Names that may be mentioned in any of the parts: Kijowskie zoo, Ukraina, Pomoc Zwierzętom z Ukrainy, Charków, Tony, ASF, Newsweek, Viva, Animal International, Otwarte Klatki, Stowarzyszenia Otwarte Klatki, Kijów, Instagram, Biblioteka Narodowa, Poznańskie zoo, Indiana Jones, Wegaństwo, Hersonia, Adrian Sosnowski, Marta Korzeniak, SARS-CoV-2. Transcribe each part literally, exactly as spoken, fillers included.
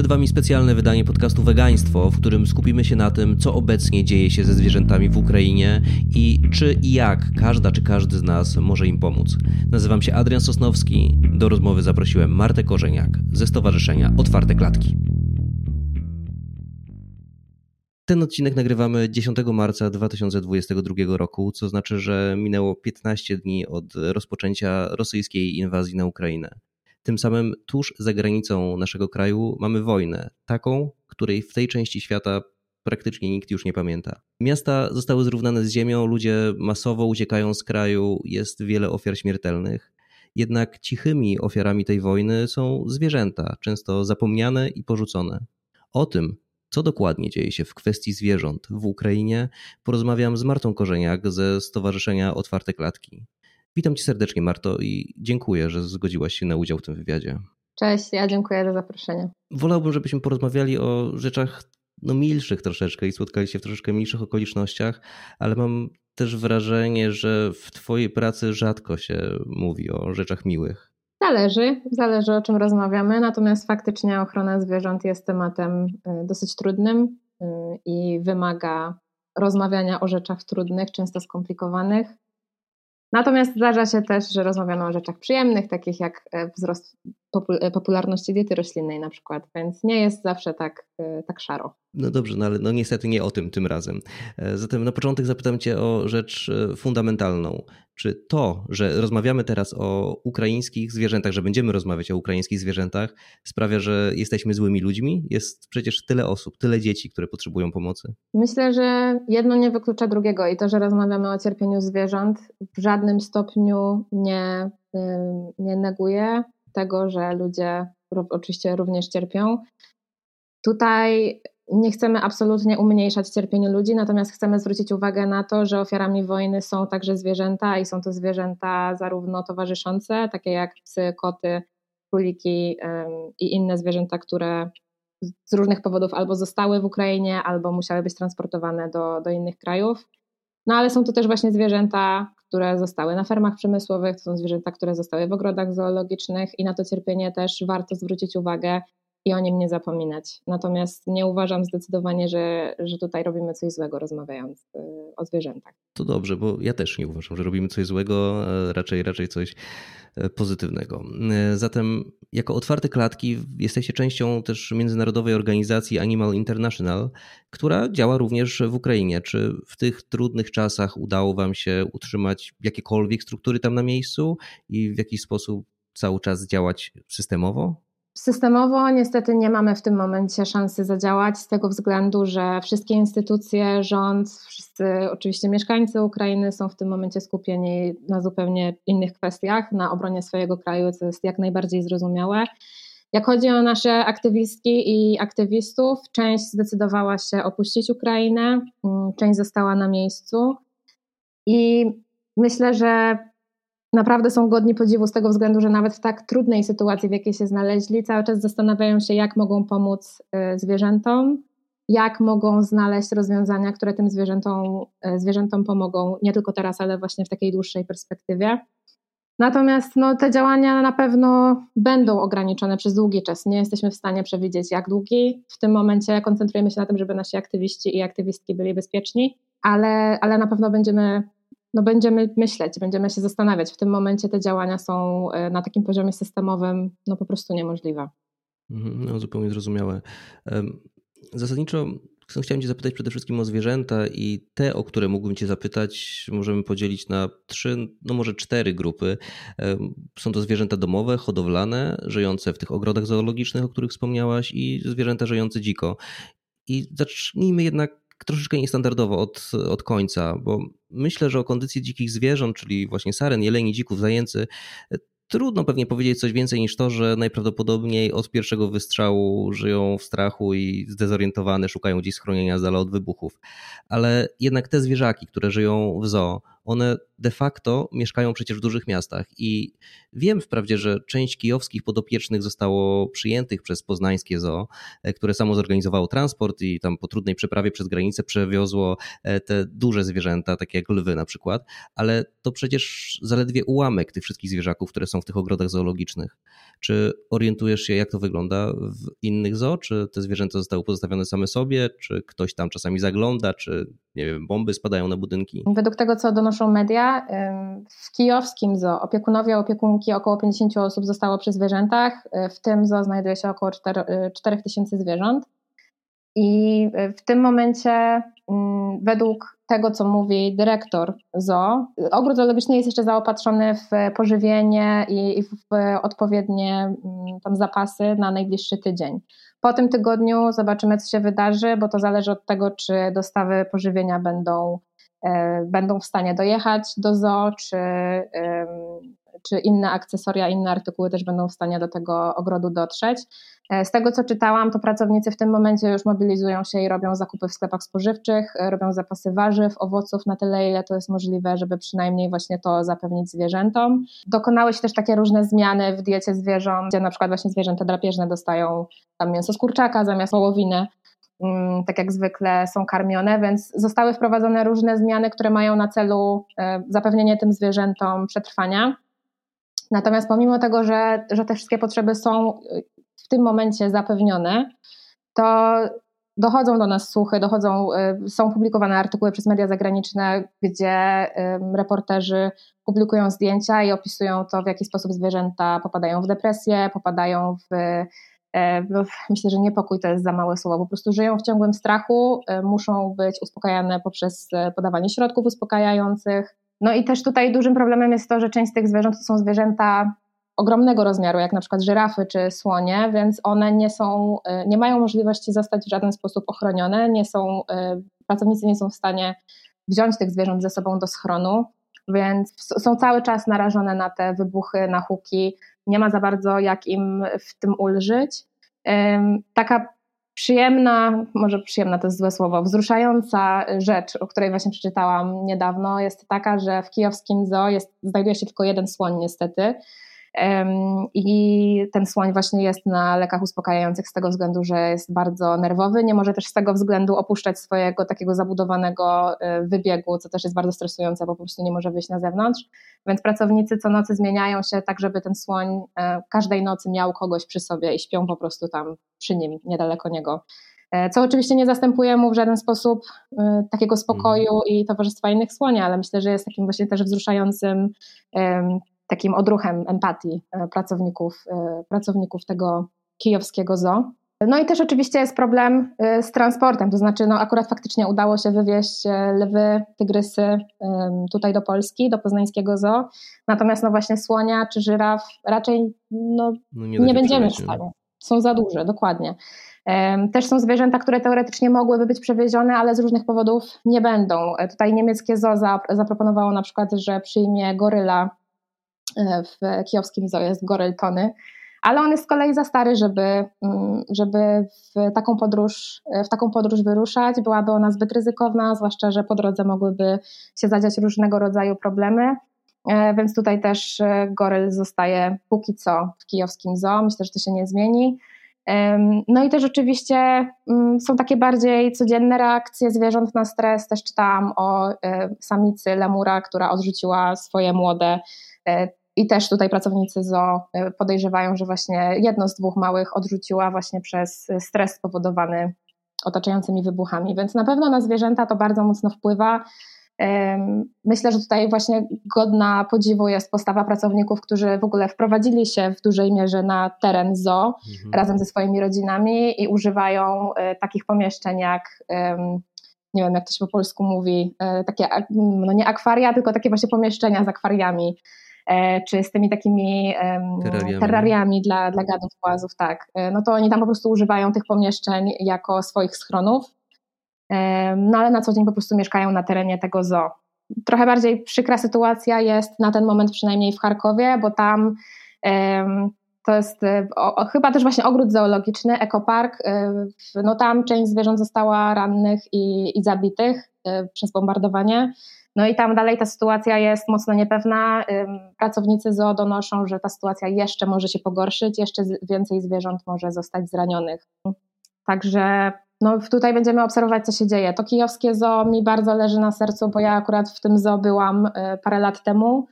przed Wami specjalne wydanie podcastu Wegaństwo, w którym skupimy się na tym, co obecnie dzieje się ze zwierzętami w Ukrainie i czy i jak każda czy każdy z nas może im pomóc. Nazywam się Adrian Sosnowski. Do rozmowy zaprosiłem Martę Korzeniak ze Stowarzyszenia Otwarte Klatki. Ten odcinek nagrywamy dziesiątego marca dwa tysiące dwudziestego drugiego roku, co znaczy, że minęło piętnaście dni od rozpoczęcia rosyjskiej inwazji na Ukrainę. Tym samym tuż za granicą naszego kraju mamy wojnę, taką, której w tej części świata praktycznie nikt już nie pamięta. Miasta zostały zrównane z ziemią, ludzie masowo uciekają z kraju, jest wiele ofiar śmiertelnych. Jednak cichymi ofiarami tej wojny są zwierzęta, często zapomniane i porzucone. O tym, co dokładnie dzieje się w kwestii zwierząt w Ukrainie, porozmawiam z Martą Korzeniak ze Stowarzyszenia Otwarte Klatki. Witam Cię serdecznie, Marto, i dziękuję, że zgodziłaś się na udział w tym wywiadzie. Cześć, ja dziękuję za zaproszenie. Wolałbym, żebyśmy porozmawiali o rzeczach no, milszych troszeczkę i spotkali się w troszeczkę milszych okolicznościach, ale mam też wrażenie, że w Twojej pracy rzadko się mówi o rzeczach miłych. Zależy, zależy o czym rozmawiamy, natomiast faktycznie ochrona zwierząt jest tematem dosyć trudnym i wymaga rozmawiania o rzeczach trudnych, często skomplikowanych. Natomiast zdarza się też, że rozmawiamy o rzeczach przyjemnych, takich jak wzrost popularności diety roślinnej na przykład, więc nie jest zawsze tak, tak szaro. No dobrze, no ale no niestety nie o tym tym razem. Zatem na początek zapytam Cię o rzecz fundamentalną. Czy to, że rozmawiamy teraz o ukraińskich zwierzętach, że będziemy rozmawiać o ukraińskich zwierzętach, sprawia, że jesteśmy złymi ludźmi? Jest przecież tyle osób, tyle dzieci, które potrzebują pomocy. Myślę, że jedno nie wyklucza drugiego i to, że rozmawiamy o cierpieniu zwierząt, w żadnym stopniu nie, nie neguje tego, że ludzie oczywiście również cierpią. Tutaj nie chcemy absolutnie umniejszać cierpieniu ludzi, natomiast chcemy zwrócić uwagę na to, że ofiarami wojny są także zwierzęta i są to zwierzęta zarówno towarzyszące, takie jak psy, koty, króliki ym, i inne zwierzęta, które z różnych powodów albo zostały w Ukrainie, albo musiały być transportowane do, do innych krajów. No ale są to też właśnie zwierzęta, które zostały na fermach przemysłowych, to są zwierzęta, które zostały w ogrodach zoologicznych i na to cierpienie też warto zwrócić uwagę i o nim nie zapominać. Natomiast nie uważam zdecydowanie, że, że tutaj robimy coś złego, rozmawiając o zwierzętach. To dobrze, bo ja też nie uważam, że robimy coś złego, raczej, raczej coś pozytywnego. Zatem jako Otwarte Klatki jesteście częścią też międzynarodowej organizacji Animal International, która działa również w Ukrainie. Czy w tych trudnych czasach udało Wam się utrzymać jakiekolwiek struktury tam na miejscu i w jakiś sposób cały czas działać systemowo? Systemowo niestety nie mamy w tym momencie szansy zadziałać z tego względu, że wszystkie instytucje, rząd, wszyscy oczywiście mieszkańcy Ukrainy są w tym momencie skupieni na zupełnie innych kwestiach, na obronie swojego kraju, co jest jak najbardziej zrozumiałe. Jak chodzi o nasze aktywistki i aktywistów, część zdecydowała się opuścić Ukrainę, część została na miejscu i myślę, że naprawdę są godni podziwu z tego względu, że nawet w tak trudnej sytuacji, w jakiej się znaleźli, cały czas zastanawiają się, jak mogą pomóc zwierzętom, jak mogą znaleźć rozwiązania, które tym zwierzętom, zwierzętom pomogą, nie tylko teraz, ale właśnie w takiej dłuższej perspektywie. Natomiast no, te działania na pewno będą ograniczone przez długi czas. Nie jesteśmy w stanie przewidzieć, jak długi. W tym momencie koncentrujemy się na tym, żeby nasi aktywiści i aktywistki byli bezpieczni, ale, ale na pewno będziemy... No będziemy myśleć, będziemy się zastanawiać. W tym momencie te działania są na takim poziomie systemowym no po prostu niemożliwe. No, zupełnie zrozumiałe. Zasadniczo chciałem Cię zapytać przede wszystkim o zwierzęta i te, o które mógłbym Cię zapytać, możemy podzielić na trzy, no może cztery grupy. Są to zwierzęta domowe, hodowlane, żyjące w tych ogrodach zoologicznych, o których wspomniałaś, i zwierzęta żyjące dziko. I zacznijmy jednak troszeczkę niestandardowo od, od końca, bo myślę, że o kondycji dzikich zwierząt, czyli właśnie saren, jeleni, dzików, zajęcy, trudno pewnie powiedzieć coś więcej niż to, że najprawdopodobniej od pierwszego wystrzału żyją w strachu i zdezorientowane, szukają gdzieś schronienia z dala od wybuchów. Ale jednak te zwierzaki, które żyją w zoo, one de facto mieszkają przecież w dużych miastach i wiem wprawdzie, że część kijowskich podopiecznych zostało przyjętych przez poznańskie zoo, które samo zorganizowało transport i tam po trudnej przeprawie przez granicę przewiozło te duże zwierzęta, takie jak lwy na przykład, ale to przecież zaledwie ułamek tych wszystkich zwierzaków, które są w tych ogrodach zoologicznych. Czy orientujesz się, jak to wygląda w innych zoo? Czy te zwierzęta zostały pozostawione same sobie? Czy ktoś tam czasami zagląda? Czy nie wiem, bomby spadają na budynki? Według tego, co donoszą media, w kijowskim zoo opiekunowie, opiekunki około pięćdziesięciu osób zostało przy zwierzętach. W tym zoo znajduje się około cztery tysiące zwierząt. I w tym momencie według tego, co mówi dyrektor zoo, ogród zoologiczny jest jeszcze zaopatrzony w pożywienie i w odpowiednie tam zapasy na najbliższy tydzień. Po tym tygodniu zobaczymy, co się wydarzy, bo to zależy od tego, czy dostawy pożywienia będą, będą w stanie dojechać do zoo, czy, czy inne akcesoria, inne artykuły też będą w stanie do tego ogrodu dotrzeć. Z tego, co czytałam, to pracownicy w tym momencie już mobilizują się i robią zakupy w sklepach spożywczych, robią zapasy warzyw, owoców na tyle, ile to jest możliwe, żeby przynajmniej właśnie to zapewnić zwierzętom. Dokonały się też takie różne zmiany w diecie zwierząt, gdzie na przykład właśnie zwierzęta drapieżne dostają tam mięso z kurczaka zamiast wołowiny, tak jak zwykle są karmione, więc zostały wprowadzone różne zmiany, które mają na celu zapewnienie tym zwierzętom przetrwania. Natomiast pomimo tego, że, że te wszystkie potrzeby są w tym momencie zapewnione, to dochodzą do nas słuchy, dochodzą, są publikowane artykuły przez media zagraniczne, gdzie reporterzy publikują zdjęcia i opisują to, w jaki sposób zwierzęta popadają w depresję, popadają w... myślę, że niepokój to jest za małe słowo, po prostu żyją w ciągłym strachu, muszą być uspokajane poprzez podawanie środków uspokajających. No i też tutaj dużym problemem jest to, że część z tych zwierząt to są zwierzęta ogromnego rozmiaru, jak na przykład żyrafy czy słonie, więc one nie są, nie mają możliwości zostać w żaden sposób ochronione, nie są, pracownicy nie są w stanie wziąć tych zwierząt ze sobą do schronu, więc są cały czas narażone na te wybuchy, na huki, nie ma za bardzo jak im w tym ulżyć. Taka przyjemna, może przyjemna to jest złe słowo, wzruszająca rzecz, o której właśnie przeczytałam niedawno, jest taka, że w kijowskim zoo jest, znajduje się tylko jeden słoń niestety i ten słoń właśnie jest na lekach uspokajających z tego względu, że jest bardzo nerwowy, nie może też z tego względu opuszczać swojego takiego zabudowanego wybiegu, co też jest bardzo stresujące, bo po prostu nie może wyjść na zewnątrz, więc pracownicy co nocy zmieniają się tak, żeby ten słoń każdej nocy miał kogoś przy sobie i śpią po prostu tam przy nim, niedaleko niego, co oczywiście nie zastępuje mu w żaden sposób takiego spokoju i towarzystwa innych słoni, ale myślę, że jest takim właśnie też wzruszającym takim odruchem empatii pracowników, pracowników tego kijowskiego zoo. No i też oczywiście jest problem z transportem, to znaczy no akurat faktycznie udało się wywieźć lwy, tygrysy tutaj do Polski, do poznańskiego zoo, natomiast no właśnie słonia czy żyraf raczej no, no nie, nie będziemy w stanie, są za duże, dokładnie. Też są zwierzęta, które teoretycznie mogłyby być przewiezione, ale z różnych powodów nie będą. Tutaj niemieckie zoo zaproponowało na przykład, że przyjmie goryla. W kijowskim zoo jest goryl Tony, ale on jest z kolei za stary, żeby, żeby w, taką podróż, w taką podróż wyruszać. Byłaby ona zbyt ryzykowna, zwłaszcza, że po drodze mogłyby się zadziać różnego rodzaju problemy, więc tutaj też goryl zostaje póki co w kijowskim zoo. Myślę, że to się nie zmieni. No i też oczywiście są takie bardziej codzienne reakcje zwierząt na stres. Też czytałam o samicy lemura, która odrzuciła swoje młode. I też tutaj pracownicy zoo podejrzewają, że właśnie jedno z dwóch małych odrzuciła właśnie przez stres spowodowany otaczającymi wybuchami, więc na pewno na zwierzęta to bardzo mocno wpływa. Myślę, że tutaj właśnie godna podziwu jest postawa pracowników, którzy w ogóle wprowadzili się w dużej mierze na teren zoo mhm. razem ze swoimi rodzinami i używają takich pomieszczeń jak... nie wiem jak to się po polsku mówi, takie no nie akwaria, tylko takie właśnie pomieszczenia z akwariami, czy z tymi takimi terrariami, terrariami dla, dla gadów, płazów, tak. No to oni tam po prostu używają tych pomieszczeń jako swoich schronów, no ale na co dzień po prostu mieszkają na terenie tego zoo. Trochę bardziej przykra sytuacja jest na ten moment przynajmniej w Charkowie, bo tam... Um, To jest o, chyba też właśnie ogród zoologiczny, ekopark. No tam część zwierząt została rannych i, i zabitych przez bombardowanie. No i tam dalej ta sytuacja jest mocno niepewna. Pracownicy zoo donoszą, że ta sytuacja jeszcze może się pogorszyć, jeszcze więcej zwierząt może zostać zranionych. Także no, tutaj będziemy obserwować, co się dzieje. To kijowskie zoo mi bardzo leży na sercu, bo ja akurat w tym zoo byłam parę lat temu,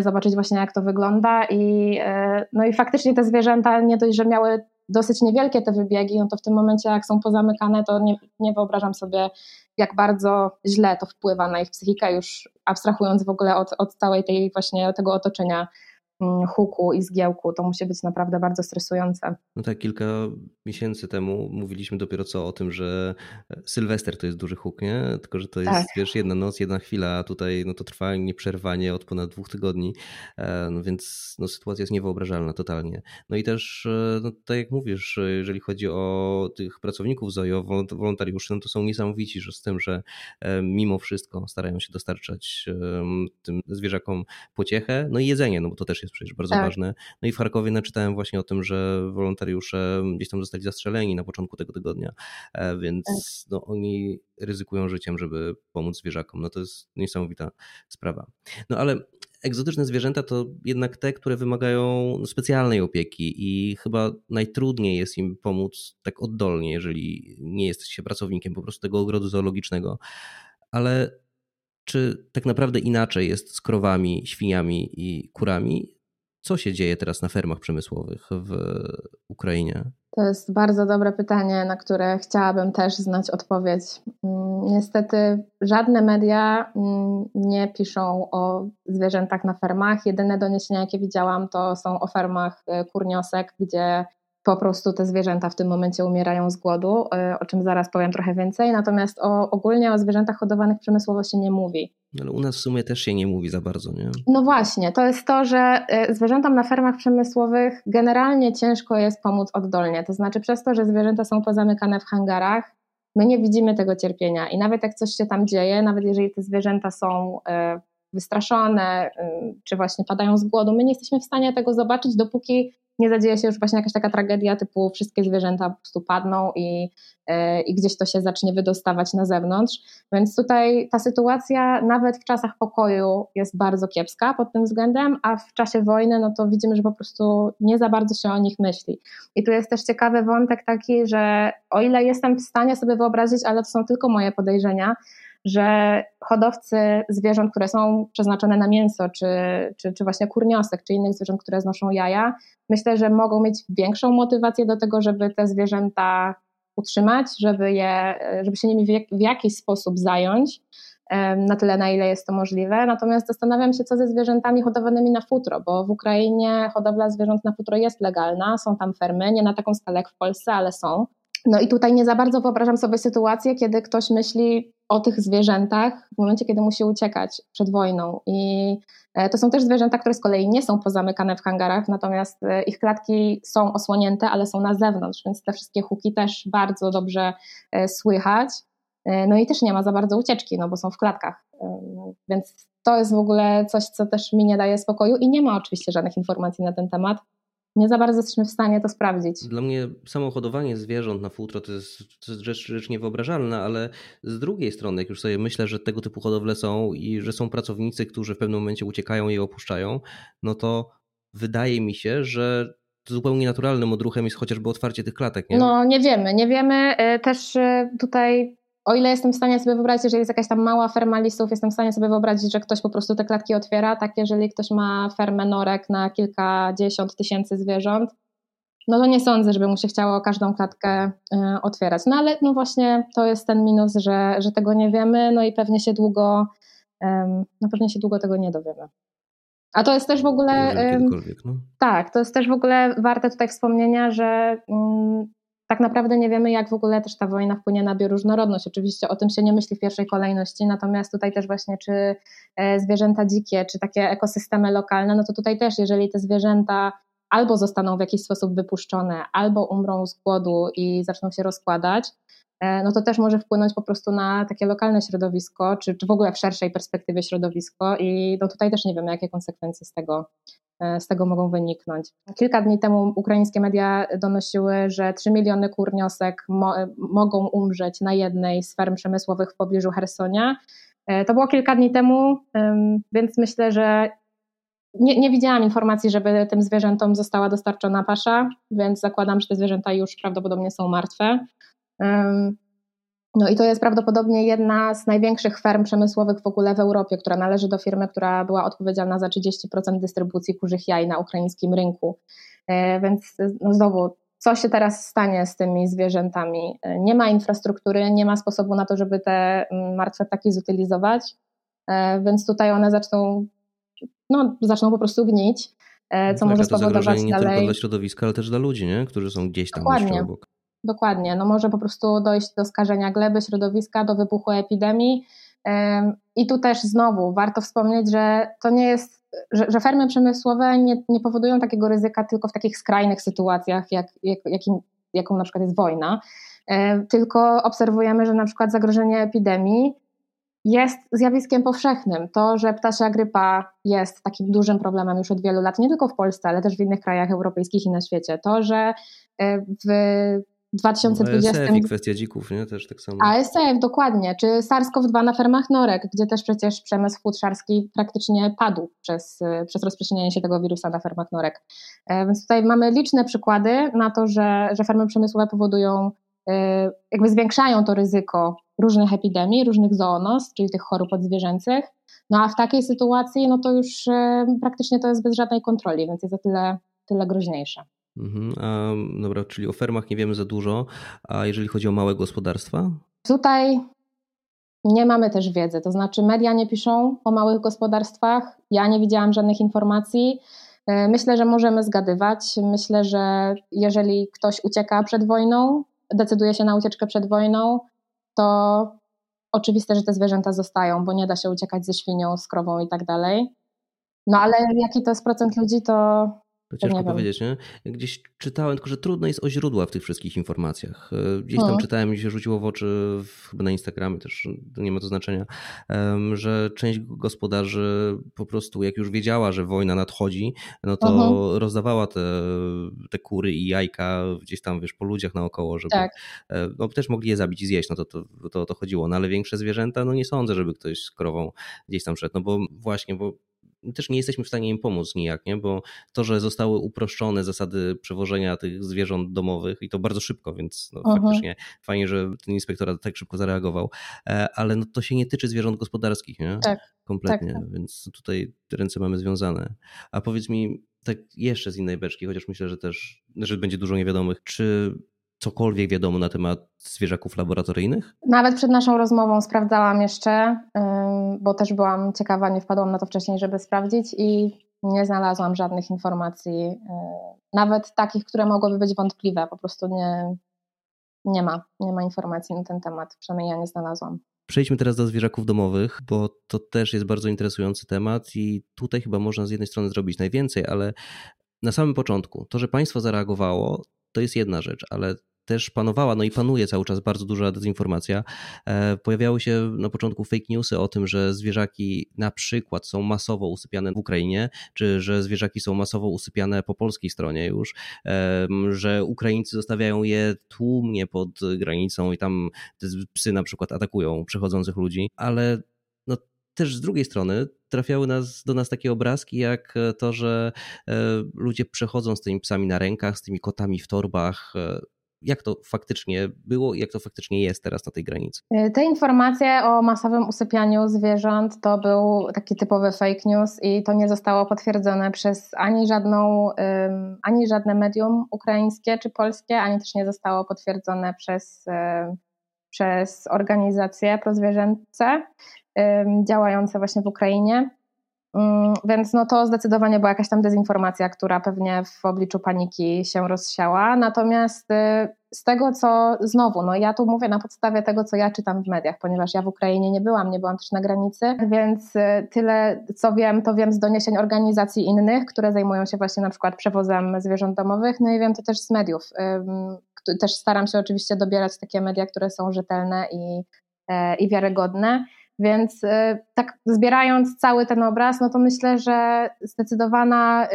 zobaczyć właśnie, jak to wygląda. I, no i faktycznie te zwierzęta nie dość, że miały dosyć niewielkie te wybiegi, no to w tym momencie, jak są pozamykane, to nie, nie wyobrażam sobie, jak bardzo źle to wpływa na ich psychikę, już abstrahując w ogóle od, od całej tej właśnie tego otoczenia huku i zgiełku. To musi być naprawdę bardzo stresujące. No tak, kilka miesięcy temu mówiliśmy dopiero co o tym, że Sylwester to jest duży huk, nie? Tylko że to jest, tak, wiesz, jedna noc, jedna chwila, a tutaj no to trwa nieprzerwanie od ponad dwóch tygodni, no więc no, sytuacja jest niewyobrażalna totalnie. No i też, no, tak jak mówisz, jeżeli chodzi o tych pracowników zoo, wolontariuszy, no to są niesamowici, że z tym, że mimo wszystko starają się dostarczać tym zwierzakom pociechę, no i jedzenie, no bo to też jest jest przecież bardzo tak. ważne. No i w Charkowie naczytałem właśnie o tym, że wolontariusze gdzieś tam zostali zastrzeleni na początku tego tygodnia, więc tak. no, oni ryzykują życiem, żeby pomóc zwierzakom. No to jest niesamowita sprawa. No ale egzotyczne zwierzęta to jednak te, które wymagają specjalnej opieki i chyba najtrudniej jest im pomóc tak oddolnie, jeżeli nie jest się pracownikiem po prostu tego ogrodu zoologicznego. Ale czy tak naprawdę inaczej jest z krowami, świniami i kurami? Co się dzieje teraz na fermach przemysłowych w Ukrainie? To jest bardzo dobre pytanie, na które chciałabym też znać odpowiedź. Niestety żadne media nie piszą o zwierzętach na fermach. Jedyne doniesienia, jakie widziałam, to są o fermach kurniosek, gdzie po prostu te zwierzęta w tym momencie umierają z głodu, o czym zaraz powiem trochę więcej, natomiast o, ogólnie o zwierzętach hodowanych przemysłowo się nie mówi. Ale u nas w sumie też się nie mówi za bardzo, nie? No właśnie, to jest to, że zwierzętom na fermach przemysłowych generalnie ciężko jest pomóc oddolnie, to znaczy przez to, że zwierzęta są pozamykane w hangarach, my nie widzimy tego cierpienia i nawet jak coś się tam dzieje, nawet jeżeli te zwierzęta są wystraszone, czy właśnie padają z głodu, my nie jesteśmy w stanie tego zobaczyć, dopóki nie zadzieje się już właśnie jakaś taka tragedia typu wszystkie zwierzęta po prostu padną i, i gdzieś to się zacznie wydostawać na zewnątrz, więc tutaj ta sytuacja nawet w czasach pokoju jest bardzo kiepska pod tym względem, a w czasie wojny no to widzimy, że po prostu nie za bardzo się o nich myśli. I tu jest też ciekawy wątek taki, że o ile jestem w stanie sobie wyobrazić, ale to są tylko moje podejrzenia, że hodowcy zwierząt, które są przeznaczone na mięso, czy, czy, czy właśnie kurniosek, czy innych zwierząt, które znoszą jaja, myślę, że mogą mieć większą motywację do tego, żeby te zwierzęta utrzymać, żeby, je, żeby się nimi w jakiś sposób zająć, na tyle, na ile jest to możliwe. Natomiast zastanawiam się, co ze zwierzętami hodowanymi na futro, bo w Ukrainie hodowla zwierząt na futro jest legalna, są tam fermy, nie na taką skalę jak w Polsce, ale są. No i tutaj nie za bardzo wyobrażam sobie sytuację, kiedy ktoś myśli o tych zwierzętach w momencie, kiedy musi uciekać przed wojną. I to są też zwierzęta, które z kolei nie są pozamykane w hangarach, natomiast ich klatki są osłonięte, ale są na zewnątrz, więc te wszystkie huki też bardzo dobrze słychać. No i też nie ma za bardzo ucieczki, no bo są w klatkach. Więc to jest w ogóle coś, co też mi nie daje spokoju i nie ma oczywiście żadnych informacji na ten temat. Nie za bardzo jesteśmy w stanie to sprawdzić. Dla mnie samo hodowanie zwierząt na futro to jest, to jest rzecz, rzecz niewyobrażalna, ale z drugiej strony, jak już sobie myślę, że tego typu hodowle są i że są pracownicy, którzy w pewnym momencie uciekają i je opuszczają, no to wydaje mi się, że zupełnie naturalnym odruchem jest chociażby otwarcie tych klatek. Nie? No nie wiemy, nie wiemy. Też tutaj, o ile jestem w stanie sobie wyobrazić, jeżeli jest jakaś tam mała ferma lisów, jestem w stanie sobie wyobrazić, że ktoś po prostu te klatki otwiera, tak jeżeli ktoś ma fermę norek na kilkadziesiąt tysięcy zwierząt, no to nie sądzę, żeby mu się chciało każdą klatkę otwierać. No ale no właśnie to jest ten minus, że, że tego nie wiemy, no i pewnie się długo, no pewnie się długo tego nie dowiemy. A to jest też w ogóle... No. Tak, to jest też w ogóle warte tutaj wspomnienia, że... Tak naprawdę nie wiemy, jak w ogóle też ta wojna wpłynie na bioróżnorodność. Oczywiście o tym się nie myśli w pierwszej kolejności, natomiast tutaj też właśnie czy zwierzęta dzikie, czy takie ekosystemy lokalne, no to tutaj też, jeżeli te zwierzęta albo zostaną w jakiś sposób wypuszczone, albo umrą z głodu i zaczną się rozkładać, no to też może wpłynąć po prostu na takie lokalne środowisko, czy, czy w ogóle w szerszej perspektywie środowisko i no tutaj też nie wiemy, jakie konsekwencje z tego z tego mogą wyniknąć. Kilka dni temu ukraińskie media donosiły, że trzy miliony kurniosek mo- mogą umrzeć na jednej z ferm przemysłowych w pobliżu Hersonia, To było kilka dni temu, więc myślę, że nie, nie widziałam informacji, żeby tym zwierzętom została dostarczona pasza, więc zakładam, że te zwierzęta już prawdopodobnie są martwe. No i to jest prawdopodobnie jedna z największych ferm przemysłowych w ogóle w Europie, która należy do firmy, która była odpowiedzialna za trzydzieści procent dystrybucji kurzych jaj na ukraińskim rynku. Więc no znowu, co się teraz stanie z tymi zwierzętami? Nie ma infrastruktury, nie ma sposobu na to, żeby te martwe ptaki zutylizować, więc tutaj one zaczną, no, zaczną po prostu gnić, co może spowodować nie dalej... nie tylko dla środowiska, ale też dla ludzi, nie? Którzy są gdzieś tam jeszcze obok. Dokładnie, no może po prostu dojść do skażenia gleby, środowiska, do wybuchu epidemii i tu też znowu warto wspomnieć, że to nie jest, że, że fermy przemysłowe nie, nie powodują takiego ryzyka tylko w takich skrajnych sytuacjach, jak, jak, jakim, jaką na przykład jest wojna, tylko obserwujemy, że na przykład zagrożenie epidemii jest zjawiskiem powszechnym. To, że ptasia grypa jest takim dużym problemem już od wielu lat, nie tylko w Polsce, ale też w innych krajach europejskich i na świecie. To, że w dwa tysiące dwudziestym... A S F i kwestia dzików, nie? Też tak samo. A S F, dokładnie. Czy SARS-C o V dwa na fermach norek, gdzie też przecież przemysł futrzarski praktycznie padł przez, przez rozprzestrzenianie się tego wirusa na fermach norek. Więc tutaj mamy liczne przykłady na to, że, że fermy przemysłowe powodują, jakby zwiększają to ryzyko różnych epidemii, różnych zoonoz, czyli tych chorób odzwierzęcych. No a w takiej sytuacji, no to już praktycznie to jest bez żadnej kontroli, więc jest o tyle, tyle groźniejsze. Mhm, a, dobra, czyli o fermach nie wiemy za dużo, a jeżeli chodzi o małe gospodarstwa? Tutaj nie mamy też wiedzy, to znaczy media nie piszą o małych gospodarstwach, ja nie widziałam żadnych informacji. Myślę, że możemy zgadywać, myślę, że jeżeli ktoś ucieka przed wojną, decyduje się na ucieczkę przed wojną, to oczywiste, że te zwierzęta zostają, bo nie da się uciekać ze świnią, z krową i tak dalej. No ale jaki to jest procent ludzi, to... To ciężko nie powiedzieć, nie? Gdzieś czytałem, tylko że trudno jest o źródła w tych wszystkich informacjach. Gdzieś tam hmm. czytałem i się rzuciło w oczy, chyba na Instagramie też, nie ma to znaczenia, że część gospodarzy po prostu, jak już wiedziała, że wojna nadchodzi, no to uh-huh. rozdawała te, te kury i jajka gdzieś tam, wiesz, po ludziach naokoło, żeby tak. No, też mogli je zabić i zjeść, no to to, to to chodziło, no ale większe zwierzęta, no nie sądzę, żeby ktoś z krową gdzieś tam szedł, no bo właśnie, bo też nie jesteśmy w stanie im pomóc nijak, nie? Bo to, że zostały uproszczone zasady przewożenia tych zwierząt domowych i to bardzo szybko, więc no uh-huh. faktycznie fajnie, że ten inspektorat tak szybko zareagował, ale no to się nie tyczy zwierząt gospodarskich, nie? Tak. Kompletnie, tak. Więc tutaj ręce mamy związane. A powiedz mi, tak jeszcze z innej beczki, chociaż myślę, że też że będzie dużo niewiadomych, czy cokolwiek wiadomo na temat zwierzaków laboratoryjnych? Nawet przed naszą rozmową sprawdzałam jeszcze, bo też byłam ciekawa, nie wpadłam na to wcześniej, żeby sprawdzić i nie znalazłam żadnych informacji, nawet takich, które mogłyby być wątpliwe, po prostu nie, nie ma, nie ma informacji na ten temat, przynajmniej ja nie znalazłam. Przejdźmy teraz do zwierzaków domowych, bo to też jest bardzo interesujący temat i tutaj chyba można z jednej strony zrobić najwięcej, ale na samym początku to, że państwo zareagowało, to jest jedna rzecz, ale też panowała, no i panuje cały czas bardzo duża dezinformacja. Pojawiały się na początku fake newsy o tym, że zwierzaki na przykład są masowo usypiane w Ukrainie, czy że zwierzaki są masowo usypiane po polskiej stronie już, że Ukraińcy zostawiają je tłumnie pod granicą i tam te psy na przykład atakują przechodzących ludzi, ale no też z drugiej strony trafiały nas, do nas takie obrazki jak to, że ludzie przechodzą z tymi psami na rękach, z tymi kotami w torbach. Jak to faktycznie było i jak to faktycznie jest teraz na tej granicy? Te informacje o masowym usypianiu zwierząt to był taki typowy fake news i to nie zostało potwierdzone przez ani żadną, ani żadne medium ukraińskie czy polskie, ani też nie zostało potwierdzone przez, przez organizacje prozwierzęce działające właśnie w Ukrainie. Więc no to zdecydowanie była jakaś tam dezinformacja, która pewnie w obliczu paniki się rozsiała. Natomiast z tego, co znowu, no ja tu mówię na podstawie tego, co ja czytam w mediach, ponieważ ja w Ukrainie nie byłam, nie byłam też na granicy, więc tyle, co wiem, to wiem z doniesień organizacji innych, które zajmują się właśnie na przykład przewozem zwierząt domowych, no i wiem to też z mediów. Też staram się oczywiście dobierać takie media, które są rzetelne i, i wiarygodne. Więc tak zbierając cały ten obraz, no to myślę, że zdecydowana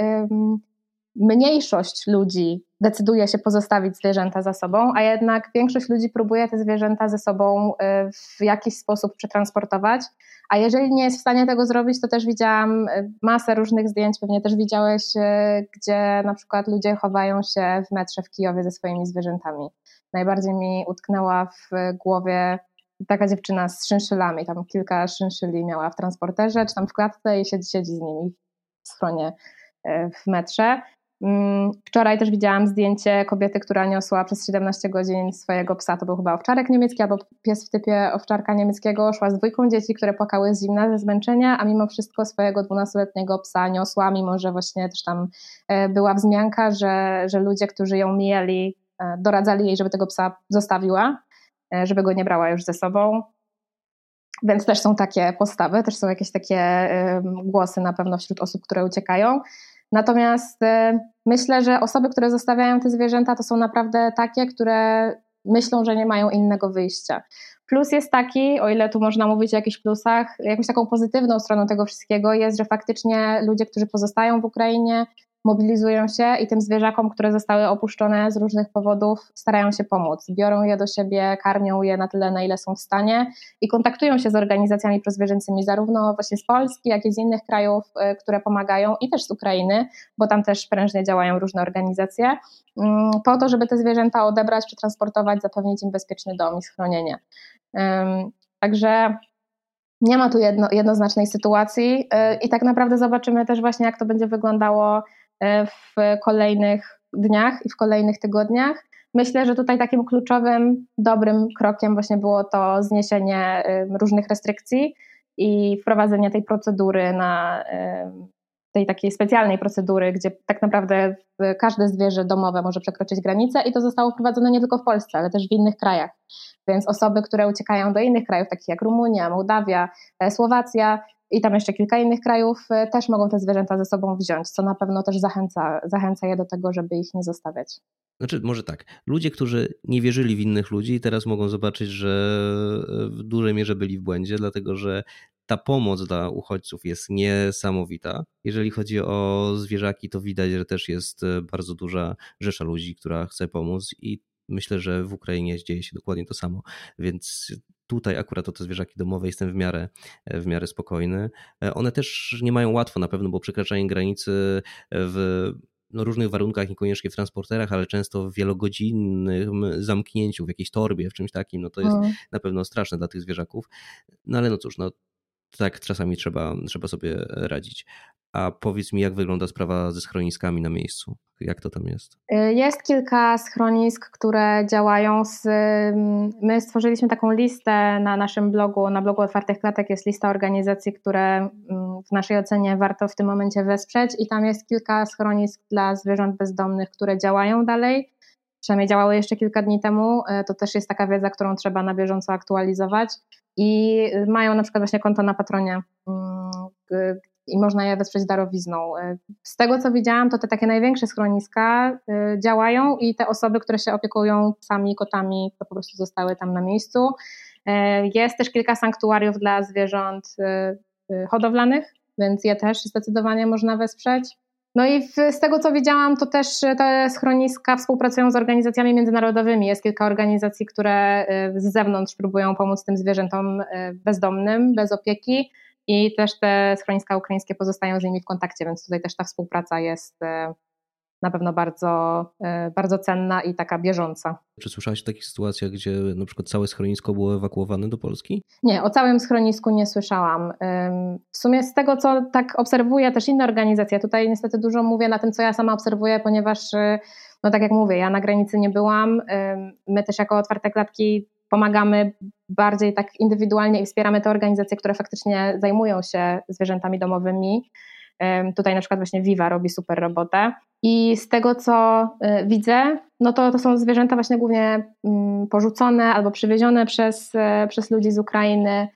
mniejszość ludzi decyduje się pozostawić zwierzęta za sobą, a jednak większość ludzi próbuje te zwierzęta ze sobą w jakiś sposób przetransportować, a jeżeli nie jest w stanie tego zrobić, to też widziałam masę różnych zdjęć, pewnie też widziałeś, gdzie na przykład ludzie chowają się w metrze w Kijowie ze swoimi zwierzętami. Najbardziej mi utknęła w głowie taka dziewczyna z szynszylami, tam kilka szynszyli miała w transporterze, czy tam w klatce i siedzi, siedzi z nimi w schronie w metrze. Wczoraj też widziałam zdjęcie kobiety, która niosła przez siedemnaście godzin swojego psa, to był chyba owczarek niemiecki albo pies w typie owczarka niemieckiego, szła z dwójką dzieci, które płakały z zimna, ze zmęczenia, a mimo wszystko swojego dwunastoletniego psa niosła, mimo że właśnie też tam była wzmianka, że, że ludzie, którzy ją mijali, doradzali jej, żeby tego psa zostawiła, żeby go nie brała już ze sobą. Więc też są takie postawy, też są jakieś takie głosy na pewno wśród osób, które uciekają. Natomiast myślę, że osoby, które zostawiają te zwierzęta, to są naprawdę takie, które myślą, że nie mają innego wyjścia. Plus jest taki, o ile tu można mówić o jakichś plusach, jakąś taką pozytywną stroną tego wszystkiego jest, że faktycznie ludzie, którzy pozostają w Ukrainie, mobilizują się i tym zwierzakom, które zostały opuszczone z różnych powodów, starają się pomóc. Biorą je do siebie, karmią je na tyle, na ile są w stanie i kontaktują się z organizacjami prozwierzęcymi, zarówno właśnie z Polski, jak i z innych krajów, które pomagają, i też z Ukrainy, bo tam też prężnie działają różne organizacje, po to, żeby te zwierzęta odebrać, przetransportować, zapewnić im bezpieczny dom i schronienie. Także nie ma tu jedno, jednoznacznej sytuacji i tak naprawdę zobaczymy też właśnie, jak to będzie wyglądało w kolejnych dniach i w kolejnych tygodniach. Myślę, że tutaj takim kluczowym, dobrym krokiem właśnie było to zniesienie różnych restrykcji i wprowadzenie tej procedury, na, tej takiej specjalnej procedury, gdzie tak naprawdę każde zwierzę domowe może przekroczyć granicę i to zostało wprowadzone nie tylko w Polsce, ale też w innych krajach. Więc osoby, które uciekają do innych krajów, takich jak Rumunia, Mołdawia, Słowacja, i tam jeszcze kilka innych krajów, też mogą te zwierzęta ze sobą wziąć, co na pewno też zachęca, zachęca je do tego, żeby ich nie zostawiać. Znaczy, może tak, ludzie, którzy nie wierzyli w innych ludzi, teraz mogą zobaczyć, że w dużej mierze byli w błędzie, dlatego że ta pomoc dla uchodźców jest niesamowita. Jeżeli chodzi o zwierzaki, to widać, że też jest bardzo duża rzesza ludzi, która chce pomóc i myślę, że w Ukrainie dzieje się dokładnie to samo, więc tutaj akurat o te zwierzaki domowe jestem w miarę, w miarę spokojny. One też nie mają łatwo na pewno, bo przekraczanie granicy w różnych warunkach, niekoniecznie w transporterach, ale często w wielogodzinnym zamknięciu, w jakiejś torbie, w czymś takim, no to jest mm. na pewno straszne dla tych zwierzaków. No ale no cóż, no tak czasami trzeba, trzeba sobie radzić. A powiedz mi, jak wygląda sprawa ze schroniskami na miejscu? Jak to tam jest? Jest kilka schronisk, które działają. Z... My stworzyliśmy taką listę na naszym blogu, na blogu Otwartych Klatek jest lista organizacji, które w naszej ocenie warto w tym momencie wesprzeć i tam jest kilka schronisk dla zwierząt bezdomnych, które działają dalej. Przynajmniej działały jeszcze kilka dni temu. To też jest taka wiedza, którą trzeba na bieżąco aktualizować i mają na przykład właśnie konto na Patronie, i można je wesprzeć darowizną. Z tego, co widziałam, to te takie największe schroniska działają i te osoby, które się opiekują psami, kotami, to po prostu zostały tam na miejscu. Jest też kilka sanktuariów dla zwierząt hodowlanych, więc je też zdecydowanie można wesprzeć. No i z tego, co widziałam, to też te schroniska współpracują z organizacjami międzynarodowymi. Jest kilka organizacji, które z zewnątrz próbują pomóc tym zwierzętom bezdomnym, bez opieki. I też te schroniska ukraińskie pozostają z nimi w kontakcie, więc tutaj też ta współpraca jest na pewno bardzo, bardzo cenna i taka bieżąca. Czy słyszałaś o takich sytuacjach, gdzie na przykład całe schronisko było ewakuowane do Polski? Nie, o całym schronisku nie słyszałam. W sumie z tego, co tak obserwuję, też inne organizacje. Tutaj niestety dużo mówię na tym, co ja sama obserwuję, ponieważ, no tak jak mówię, ja na granicy nie byłam. My też jako Otwarte Klatki pomagamy bardziej tak indywidualnie i wspieramy te organizacje, które faktycznie zajmują się zwierzętami domowymi. Tutaj na przykład właśnie Viva robi super robotę i z tego, co widzę, no to, to są zwierzęta właśnie głównie porzucone albo przywiezione przez, przez ludzi z Ukrainy.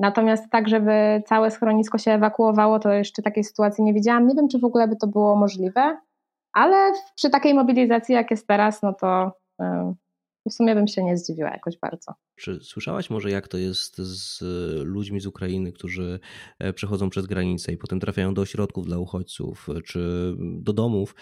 Natomiast tak, żeby całe schronisko się ewakuowało, to jeszcze takiej sytuacji nie widziałam. Nie wiem, czy w ogóle by to było możliwe, ale przy takiej mobilizacji, jak jest teraz, no to w sumie bym się nie zdziwiła jakoś bardzo. Czy słyszałaś może, jak to jest z ludźmi z Ukrainy, którzy przechodzą przez granicę i potem trafiają do ośrodków dla uchodźców czy do domów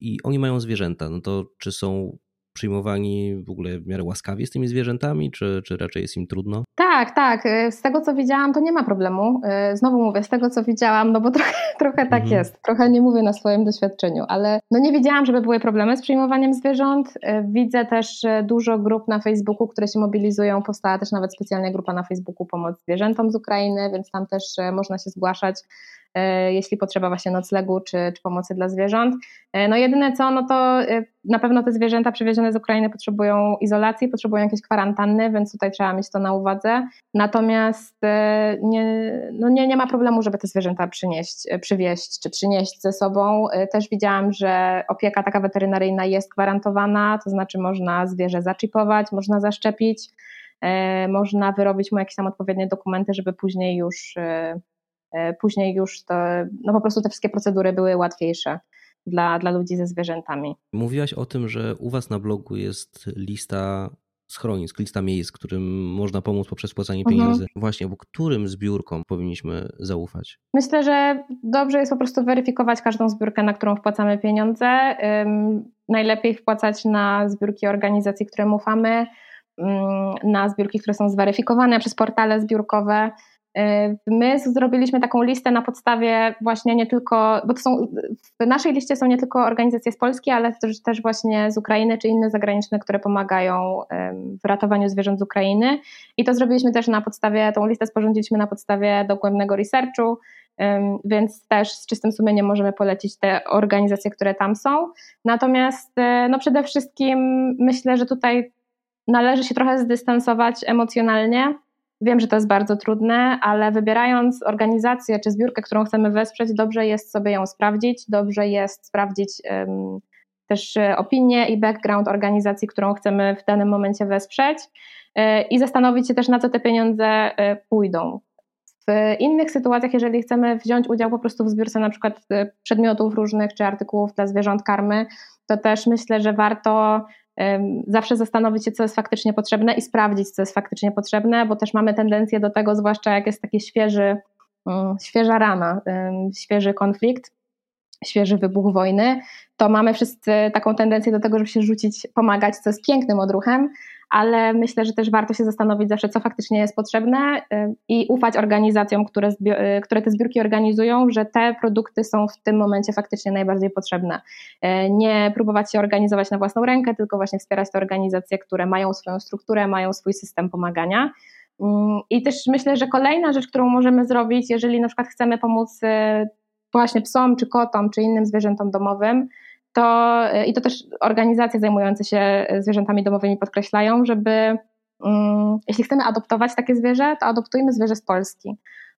i oni mają zwierzęta? No to czy są przyjmowani w ogóle w miarę łaskawie z tymi zwierzętami, czy, czy raczej jest im trudno? Tak, tak. Z tego, co widziałam, to nie ma problemu. Znowu mówię, z tego, co widziałam, no bo trochę, trochę tak mhm. jest. Trochę nie mówię na swoim doświadczeniu, ale no nie widziałam, żeby były problemy z przyjmowaniem zwierząt. Widzę też dużo grup na Facebooku, które się mobilizują. Powstała też nawet specjalna grupa na Facebooku Pomoc Zwierzętom z Ukrainy, więc tam też można się zgłaszać, jeśli potrzeba właśnie noclegu czy, czy pomocy dla zwierząt. No jedyne co, no to na pewno te zwierzęta przywiezione z Ukrainy potrzebują izolacji, potrzebują jakiejś kwarantanny, więc tutaj trzeba mieć to na uwadze. Natomiast nie, no nie, nie ma problemu, żeby te zwierzęta przynieść, przywieźć czy przynieść ze sobą. Też widziałam, że opieka taka weterynaryjna jest gwarantowana, to znaczy można zwierzę zaczipować, można zaszczepić, można wyrobić mu jakieś tam odpowiednie dokumenty, żeby później już... Później już to, no po prostu te wszystkie procedury były łatwiejsze dla, dla ludzi ze zwierzętami. Mówiłaś o tym, że u was na blogu jest lista schronisk, lista miejsc, którym można pomóc poprzez płacenie pieniędzy. Mhm. Właśnie, bo którym zbiórkom powinniśmy zaufać? Myślę, że dobrze jest po prostu weryfikować każdą zbiórkę, na którą wpłacamy pieniądze. Najlepiej wpłacać na zbiórki organizacji, którym ufamy, na zbiórki, które są zweryfikowane przez portale zbiórkowe. My zrobiliśmy taką listę na podstawie właśnie nie tylko, bo to są, w naszej liście są nie tylko organizacje z Polski, ale też, też właśnie z Ukrainy czy inne zagraniczne, które pomagają w ratowaniu zwierząt z Ukrainy i to zrobiliśmy też na podstawie, tą listę sporządziliśmy na podstawie dogłębnego researchu, więc też z czystym sumieniem możemy polecić te organizacje, które tam są. Natomiast no przede wszystkim myślę, że tutaj należy się trochę zdystansować emocjonalnie. Wiem, że to jest bardzo trudne, ale wybierając organizację czy zbiórkę, którą chcemy wesprzeć, dobrze jest sobie ją sprawdzić, dobrze jest sprawdzić um, też opinię i background organizacji, którą chcemy w danym momencie wesprzeć y, i zastanowić się też, na co te pieniądze y, pójdą. W innych sytuacjach, jeżeli chcemy wziąć udział po prostu w zbiórce na przykład przedmiotów różnych czy artykułów dla zwierząt karmy, to też myślę, że warto zawsze zastanowić się, co jest faktycznie potrzebne i sprawdzić, co jest faktycznie potrzebne, bo też mamy tendencję do tego, zwłaszcza jak jest taki świeży, świeża rana, świeży konflikt, świeży wybuch wojny, to mamy wszyscy taką tendencję do tego, żeby się rzucić, pomagać, co jest pięknym odruchem, ale myślę, że też warto się zastanowić zawsze, co faktycznie jest potrzebne i ufać organizacjom, które, zbi- które te zbiórki organizują, że te produkty są w tym momencie faktycznie najbardziej potrzebne. Nie próbować się organizować na własną rękę, tylko właśnie wspierać te organizacje, które mają swoją strukturę, mają swój system pomagania. I też myślę, że kolejna rzecz, którą możemy zrobić, jeżeli na przykład chcemy pomóc właśnie psom, czy kotom, czy innym zwierzętom domowym, to, i to też organizacje zajmujące się zwierzętami domowymi podkreślają, żeby um, jeśli chcemy adoptować takie zwierzę, to adoptujmy zwierzę z Polski,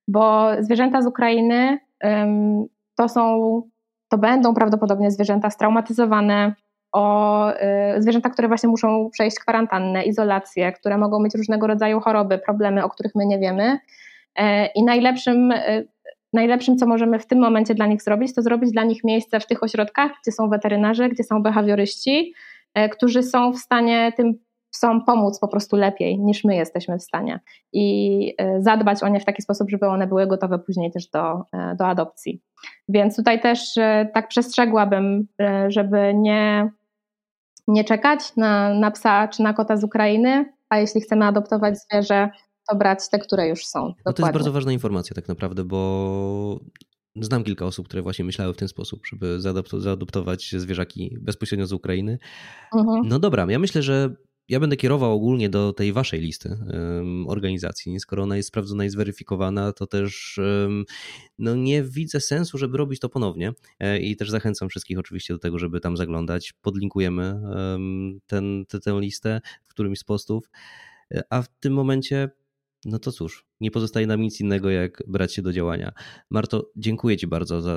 bo zwierzęta z Ukrainy um, to są, to będą prawdopodobnie zwierzęta straumatyzowane, o y, zwierzęta, które właśnie muszą przejść kwarantannę, izolację, które mogą mieć różnego rodzaju choroby, problemy, o których my nie wiemy y, i najlepszym y, Najlepszym, co możemy w tym momencie dla nich zrobić, to zrobić dla nich miejsce w tych ośrodkach, gdzie są weterynarze, gdzie są behawioryści, którzy są w stanie tym psom pomóc po prostu lepiej niż my jesteśmy w stanie i zadbać o nie w taki sposób, żeby one były gotowe później też do, do adopcji. Więc tutaj też tak przestrzegłabym, żeby nie, nie czekać na, na psa czy na kota z Ukrainy, a jeśli chcemy adoptować zwierzę, to brać te, które już są. No to jest bardzo ważna informacja tak naprawdę, bo znam kilka osób, które właśnie myślały w ten sposób, żeby zaadoptować zwierzaki bezpośrednio z Ukrainy. Uh-huh. No dobra, ja myślę, że ja będę kierował ogólnie do tej waszej listy um, organizacji. Skoro ona jest sprawdzona i zweryfikowana, to też um, no nie widzę sensu, żeby robić to ponownie e, i też zachęcam wszystkich oczywiście do tego, żeby tam zaglądać. Podlinkujemy um, ten, te, tę listę w którymś z postów, a w tym momencie no to cóż, nie pozostaje nam nic innego, jak brać się do działania. Marto, dziękuję ci bardzo za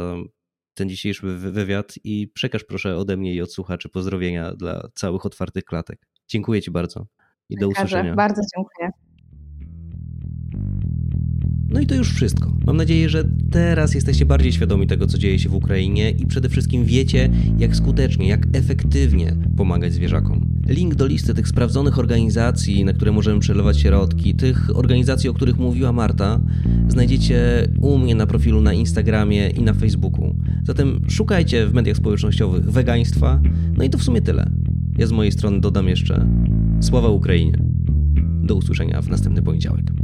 ten dzisiejszy wywiad i przekaż proszę ode mnie i od słuchaczy pozdrowienia dla całych otwartych klatek. Dziękuję ci bardzo i do usłyszenia. Bardzo dziękuję. No i to już wszystko. Mam nadzieję, że teraz jesteście bardziej świadomi tego, co dzieje się w Ukrainie i przede wszystkim wiecie, jak skutecznie, jak efektywnie pomagać zwierzakom. Link do listy tych sprawdzonych organizacji, na które możemy przelewać środki, tych organizacji, o których mówiła Marta, znajdziecie u mnie na profilu na Instagramie i na Facebooku. Zatem szukajcie w mediach społecznościowych wegaństwa. No i to w sumie tyle. Ja z mojej strony dodam jeszcze sława Ukrainie. Do usłyszenia w następny poniedziałek.